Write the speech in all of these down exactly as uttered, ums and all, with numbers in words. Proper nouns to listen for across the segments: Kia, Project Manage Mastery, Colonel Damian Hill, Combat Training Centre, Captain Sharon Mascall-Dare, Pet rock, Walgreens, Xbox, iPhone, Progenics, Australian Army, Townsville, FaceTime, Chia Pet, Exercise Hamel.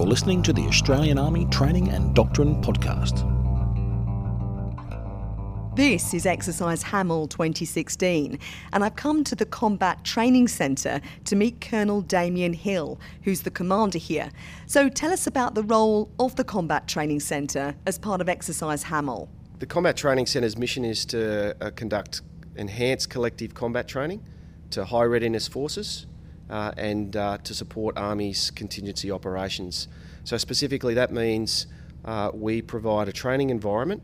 You're listening to the Australian Army Training and Doctrine Podcast. This is Exercise Hamel twenty sixteen, and I've come to the Combat Training Centre to meet Colonel Damian Hill, who's the commander here. So tell us about the role of the Combat Training Centre as part of Exercise Hamel. The Combat Training Centre's mission is to uh, conduct enhanced collective combat training to high readiness forces Uh, and uh, to support Army's contingency operations. So specifically that means uh, we provide a training environment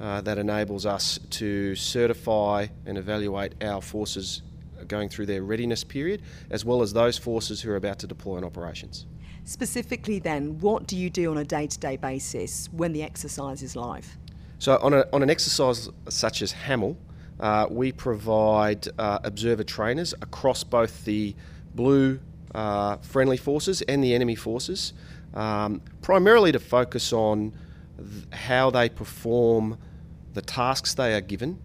uh, that enables us to certify and evaluate our forces going through their readiness period, as well as those forces who are about to deploy in operations. Specifically then, what do you do on a day-to-day basis when the exercise is live? So on, a, on an exercise such as Hamel, uh, we provide uh, observer trainers across both the blue uh, friendly forces and the enemy forces, um, primarily to focus on th- how they perform the tasks they are given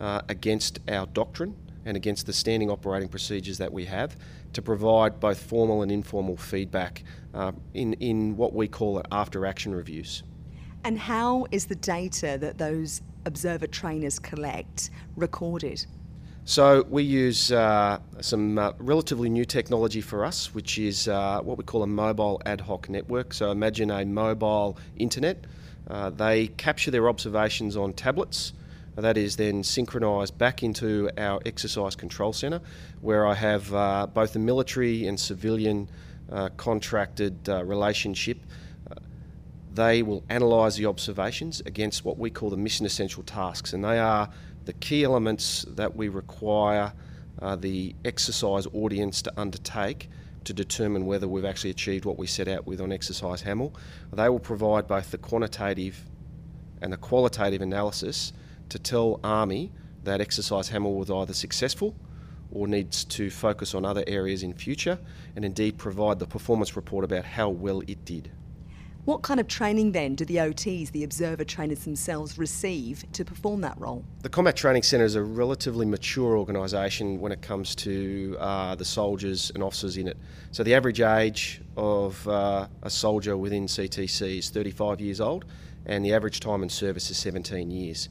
uh, against our doctrine and against the standing operating procedures that we have, to provide both formal and informal feedback uh, in, in what we call after-action reviews. And how is the data that those observer trainers collect recorded? So we use uh, some uh, relatively new technology for us, which is uh, what we call a mobile ad hoc network. So imagine a mobile internet. Uh, they capture their observations on tablets. That is then synchronised back into our exercise control centre, where I have uh, both a military and civilian uh, contracted uh, relationship. Uh, they will analyse the observations against what we call the mission essential tasks, and they are the key elements that we require uh, the exercise audience to undertake to determine whether we've actually achieved what we set out with on Exercise Hamel. They will provide both the quantitative and the qualitative analysis to tell Army that Exercise Hamel was either successful or needs to focus on other areas in future, and indeed provide the performance report about how well it did. What kind of training then do the O Ts, the observer trainers themselves, receive to perform that role? The Combat Training Centre is a relatively mature organisation when it comes to uh, the soldiers and officers in it. So the average age of uh, a soldier within C T C is thirty-five years old, and the average time in service is seventeen years.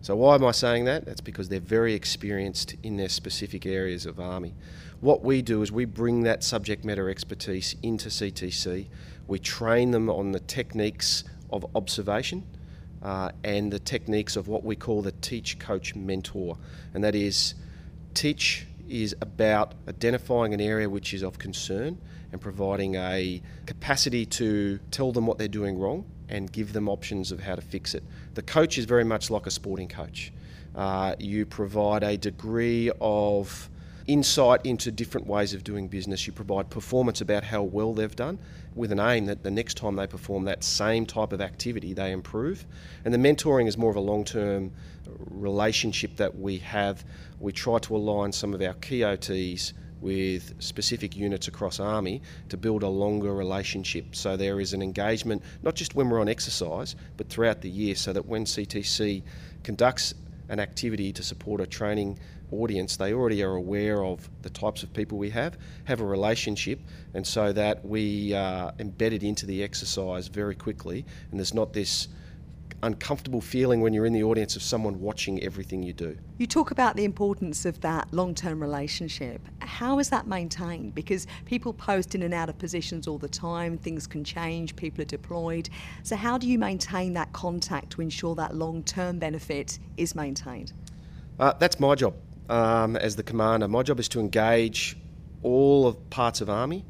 So why am I saying that? That's because they're very experienced in their specific areas of Army. What we do is we bring that subject matter expertise into C T C. We train them on the techniques of observation uh, and the techniques of what we call the teach, coach, mentor. And that is, teach is about identifying an area which is of concern and providing a capacity to tell them what they're doing wrong and give them options of how to fix it. The coach is very much like a sporting coach. Uh, you provide a degree of insight into different ways of doing business. You provide performance about how well they've done, with an aim that the next time they perform that same type of activity, they improve. And the mentoring is more of a long-term relationship that we have. We try to align some of our key O Ts with specific units across Army to build a longer relationship. So there is an engagement, not just when we're on exercise, but throughout the year, so that when C T C conducts an activity to support a training audience, they already are aware of the types of people we have, have a relationship, and so that we are embedded into the exercise very quickly, and there's not this uncomfortable feeling when you're in the audience of someone watching everything you do. You talk about the importance of that long-term relationship. How is that maintained? Because people post in and out of positions all the time, things can change, people are deployed. So how do you maintain that contact to ensure that long-term benefit is maintained? Uh, that's my job um, as the commander. My job is to engage all of parts of Army,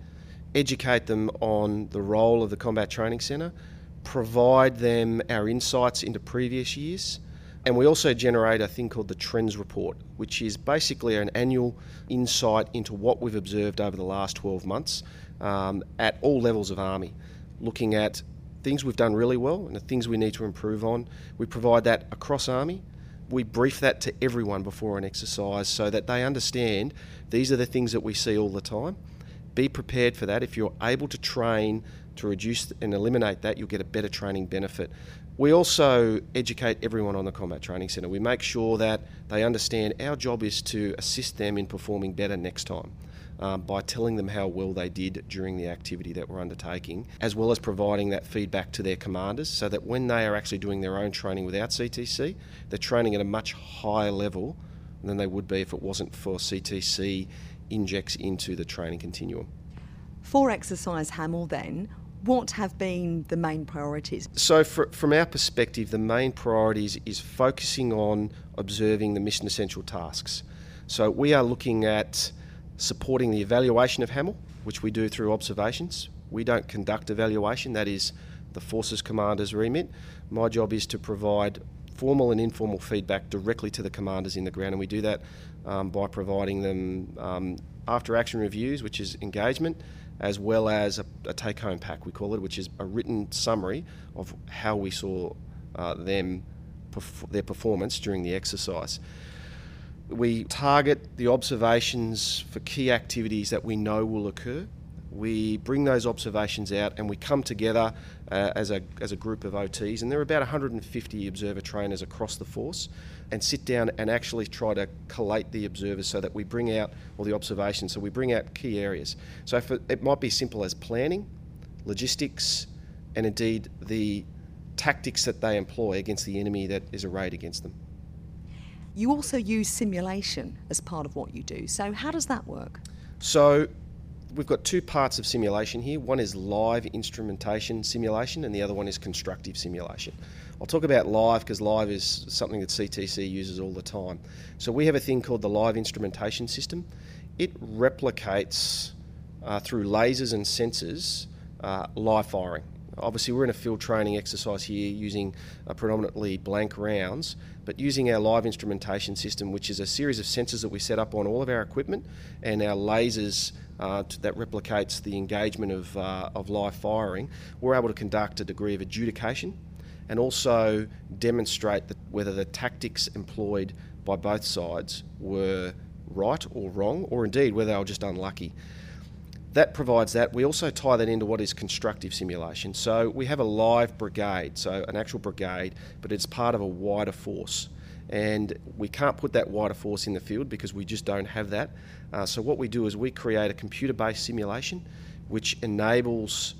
educate them on the role of the Combat Training Centre, provide them our insights into previous years, and we also generate a thing called the Trends Report, which is basically an annual insight into what we've observed over the last twelve months um, at all levels of Army, looking at things we've done really well and the things we need to improve on. We provide that across Army. We brief that to everyone before an exercise so that they understand these are the things that we see all the time. Be prepared for that. If you're able to train to reduce and eliminate that, you'll get a better training benefit. We also educate everyone on the Combat Training Centre. We make sure that they understand our job is to assist them in performing better next time. um, by telling them how well they did during the activity that we're undertaking, as well as providing that feedback to their commanders so that when they are actually doing their own training without C T C, they're training at a much higher level than they would be if it wasn't for C T C injects into the training continuum. For Exercise Hamel then, what have been the main priorities? So for, from our perspective, the main priorities is focusing on observing the mission essential tasks. So we are looking at supporting the evaluation of Hamel, which we do through observations. We don't conduct evaluation, that is the Forces Commander's remit. My job is to provide formal and informal feedback directly to the commanders in the ground, and we do that um, by providing them um, after action reviews, which is engagement, as well as a, a take-home pack, we call it, which is a written summary of how we saw uh, them perf- their performance during the exercise. We target the observations for key activities that we know will occur. We bring those observations out and we come together uh, as a as a group of O Ts, and there are about one hundred fifty observer trainers across the force, and sit down and actually try to collate the observers so that we bring out all the observations, so we bring out key areas. So for, it might be simple as planning, logistics, and indeed the tactics that they employ against the enemy that is arrayed against them. You also use simulation as part of what you do, so how does that work? So we've got two parts of simulation here. One is live instrumentation simulation and the other one is constructive simulation. I'll talk about live because live is something that C T C uses all the time. So we have a thing called the live instrumentation system. It replicates uh, through lasers and sensors uh, live firing. Obviously we're in a field training exercise here using uh, predominantly blank rounds, but using our live instrumentation system, which is a series of sensors that we set up on all of our equipment and our lasers Uh, that replicates the engagement of, uh, of live firing, we're able to conduct a degree of adjudication and also demonstrate that whether the tactics employed by both sides were right or wrong, or indeed whether they were just unlucky. That provides that. We also tie that into what is constructive simulation. So we have a live brigade, so an actual brigade, but it's part of a wider force. And we can't put that wider force in the field because we just don't have that. Uh, so what we do is we create a computer-based simulation which enables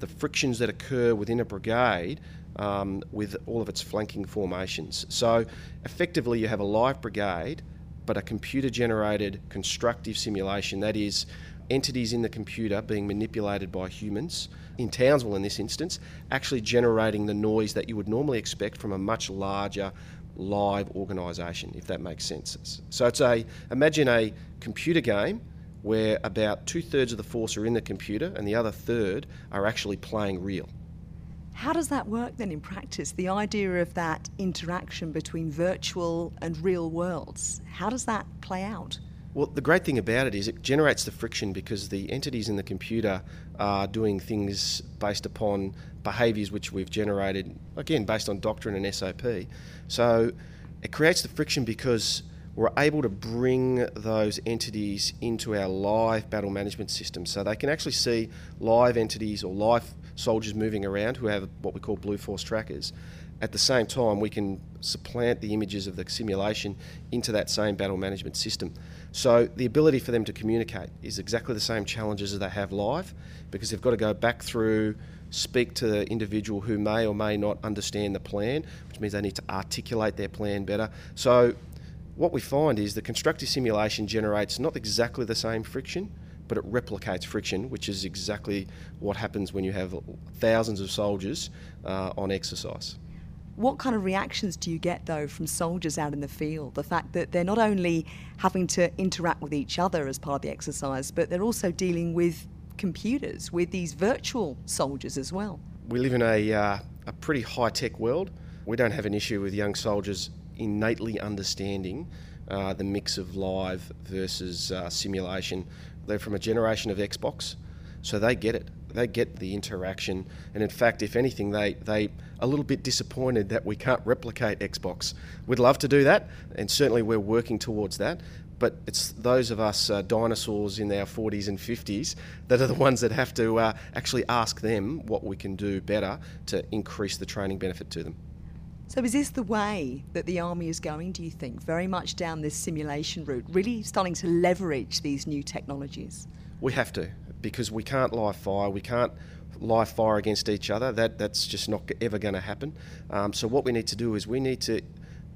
the frictions that occur within a brigade um, with all of its flanking formations. So effectively you have a live brigade but a computer-generated constructive simulation, that is entities in the computer being manipulated by humans, in Townsville in this instance, actually generating the noise that you would normally expect from a much larger live organisation, if that makes sense. So it's a, imagine a computer game where about two-thirds of the force are in the computer and the other third are actually playing real. How does that work then in practice, the idea of that interaction between virtual and real worlds? How does that play out? Well, the great thing about it is it generates the friction because the entities in the computer are doing things based upon behaviours which we've generated, again, based on doctrine and S O P. So it creates the friction because we're able to bring those entities into our live battle management system. So they can actually see live entities or live soldiers moving around who have what we call blue force trackers. At the same time, we can supplant the images of the simulation into that same battle management system. So the ability for them to communicate is exactly the same challenges as they have live, because they've got to go back through, speak to the individual who may or may not understand the plan, which means they need to articulate their plan better. So what we find is the constructive simulation generates not exactly the same friction, but it replicates friction, which is exactly what happens when you have thousands of soldiers uh, on exercise. What kind of reactions do you get, though, from soldiers out in the field? The fact that they're not only having to interact with each other as part of the exercise, but they're also dealing with computers, with these virtual soldiers as well. We live in a, uh, a pretty high-tech world. We don't have an issue with young soldiers innately understanding uh, the mix of live versus uh, simulation. They're from a generation of Xbox, so they get it. They get the interaction, and in fact, if anything, they they a little bit disappointed that we can't replicate Xbox. We'd love to do that, and certainly we're working towards that, but it's those of us uh, dinosaurs in our forties and fifties that are the ones that have to uh, actually ask them what we can do better to increase the training benefit to them. So is this the way that the Army is going, do you think? Very much down this simulation route, really starting to leverage these new technologies? We have to, because we can't live fire, we can't live fire against each other. That that's just not ever going to happen. Um, so what we need to do is we need to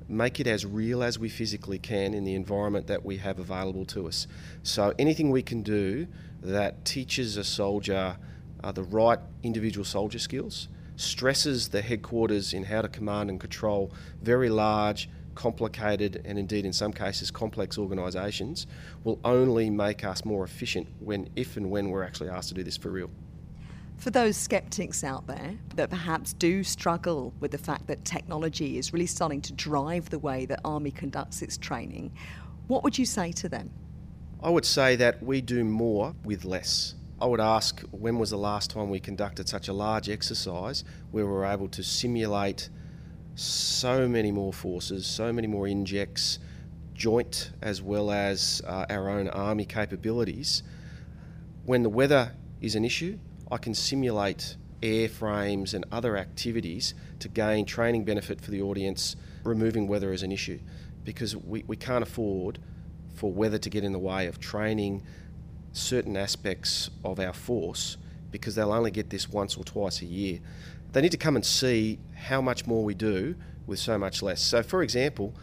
make it as real as we physically can in the environment that we have available to us. So anything we can do that teaches a soldier uh, the right individual soldier skills, stresses the headquarters in how to command and control very large, complicated and indeed in some cases complex organisations, will only make us more efficient when, if and when we're actually asked to do this for real. For those sceptics out there that perhaps do struggle with the fact that technology is really starting to drive the way that Army conducts its training, what would you say to them? I would say that we do more with less. I would ask, when was the last time we conducted such a large exercise where we were able to simulate so many more forces, so many more injects, joint as well as uh, our own Army capabilities? When the weather is an issue, I can simulate airframes and other activities to gain training benefit for the audience, removing weather as an issue, because we, we can't afford for weather to get in the way of training certain aspects of our force, because they'll only get this once or twice a year. They need to come and see how much more we do with so much less. So for example,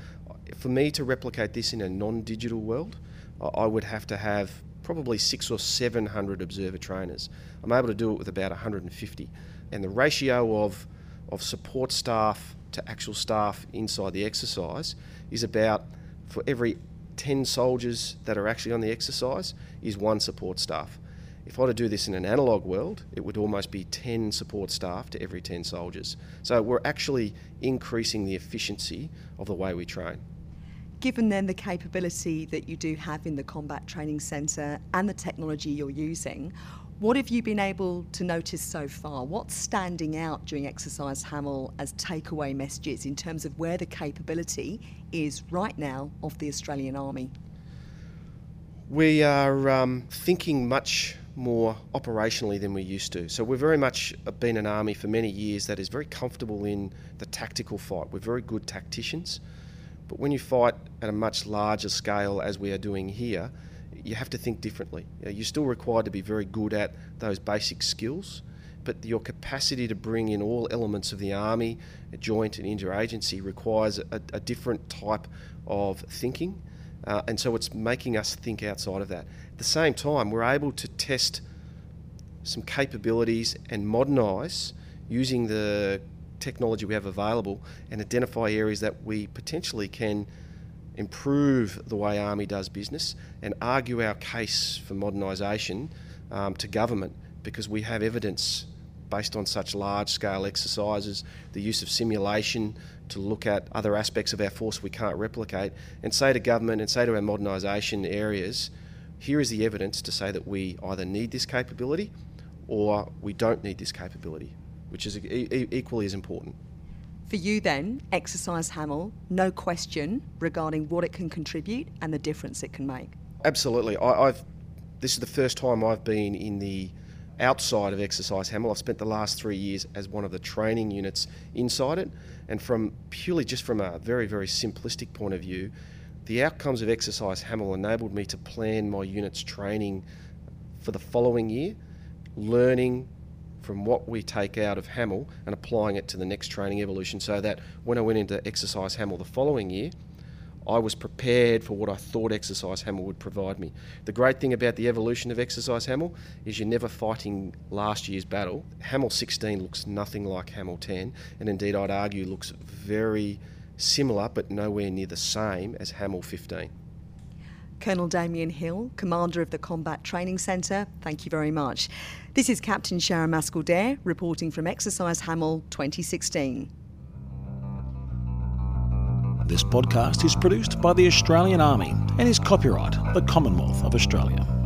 for me to replicate this in a non-digital world, I would have to have probably six or seven hundred observer trainers. I'm able to do it with about one hundred fifty. And the ratio of, of support staff to actual staff inside the exercise is about, for every ten soldiers that are actually on the exercise, is one support staff. If I were to do this in an analogue world, it would almost be ten support staff to every ten soldiers. So we're actually increasing the efficiency of the way we train. Given then the capability that you do have in the Combat Training Centre and the technology you're using, what have you been able to notice so far? What's standing out during Exercise Hamel as takeaway messages in terms of where the capability is right now of the Australian Army? We are um, thinking much more operationally than we used to. So we've very much been an army for many years that is very comfortable in the tactical fight. We're very good tacticians. But when you fight at a much larger scale, as we are doing here, you have to think differently. You're still required to be very good at those basic skills, but your capacity to bring in all elements of the Army, joint and interagency, requires a, a different type of thinking. Uh, and so it's making us think outside of that. At the same time, we're able to test some capabilities and modernise using the technology we have available and identify areas that we potentially can improve the way Army does business and argue our case for modernisation um, to government, because we have evidence based on such large-scale exercises, the use of simulation to look at other aspects of our force we can't replicate, and say to government and say to our modernisation areas, here is the evidence to say that we either need this capability or we don't need this capability, which is e- equally as important. For you then, Exercise Hamel, no question regarding what it can contribute and the difference it can make. Absolutely. I, I've, this is the first time I've been in the outside of Exercise Hamel. I've spent the last three years as one of the training units inside it. And from purely just from a very, very simplistic point of view, the outcomes of Exercise Hamel enabled me to plan my unit's training for the following year, learning from what we take out of Hamel and applying it to the next training evolution, so that when I went into Exercise Hamel the following year, I was prepared for what I thought Exercise Hamel would provide me. The great thing about the evolution of Exercise Hamel is you're never fighting last year's battle. Hamel sixteen looks nothing like Hamel ten, and indeed I'd argue looks very similar but nowhere near the same as Hamel fifteen. Colonel Damian Hill, Commander of the Combat Training Centre, thank you very much. This is Captain Sharon Mascall-Dare reporting from Exercise Hamel twenty sixteen. This podcast is produced by the Australian Army and is copyright the Commonwealth of Australia.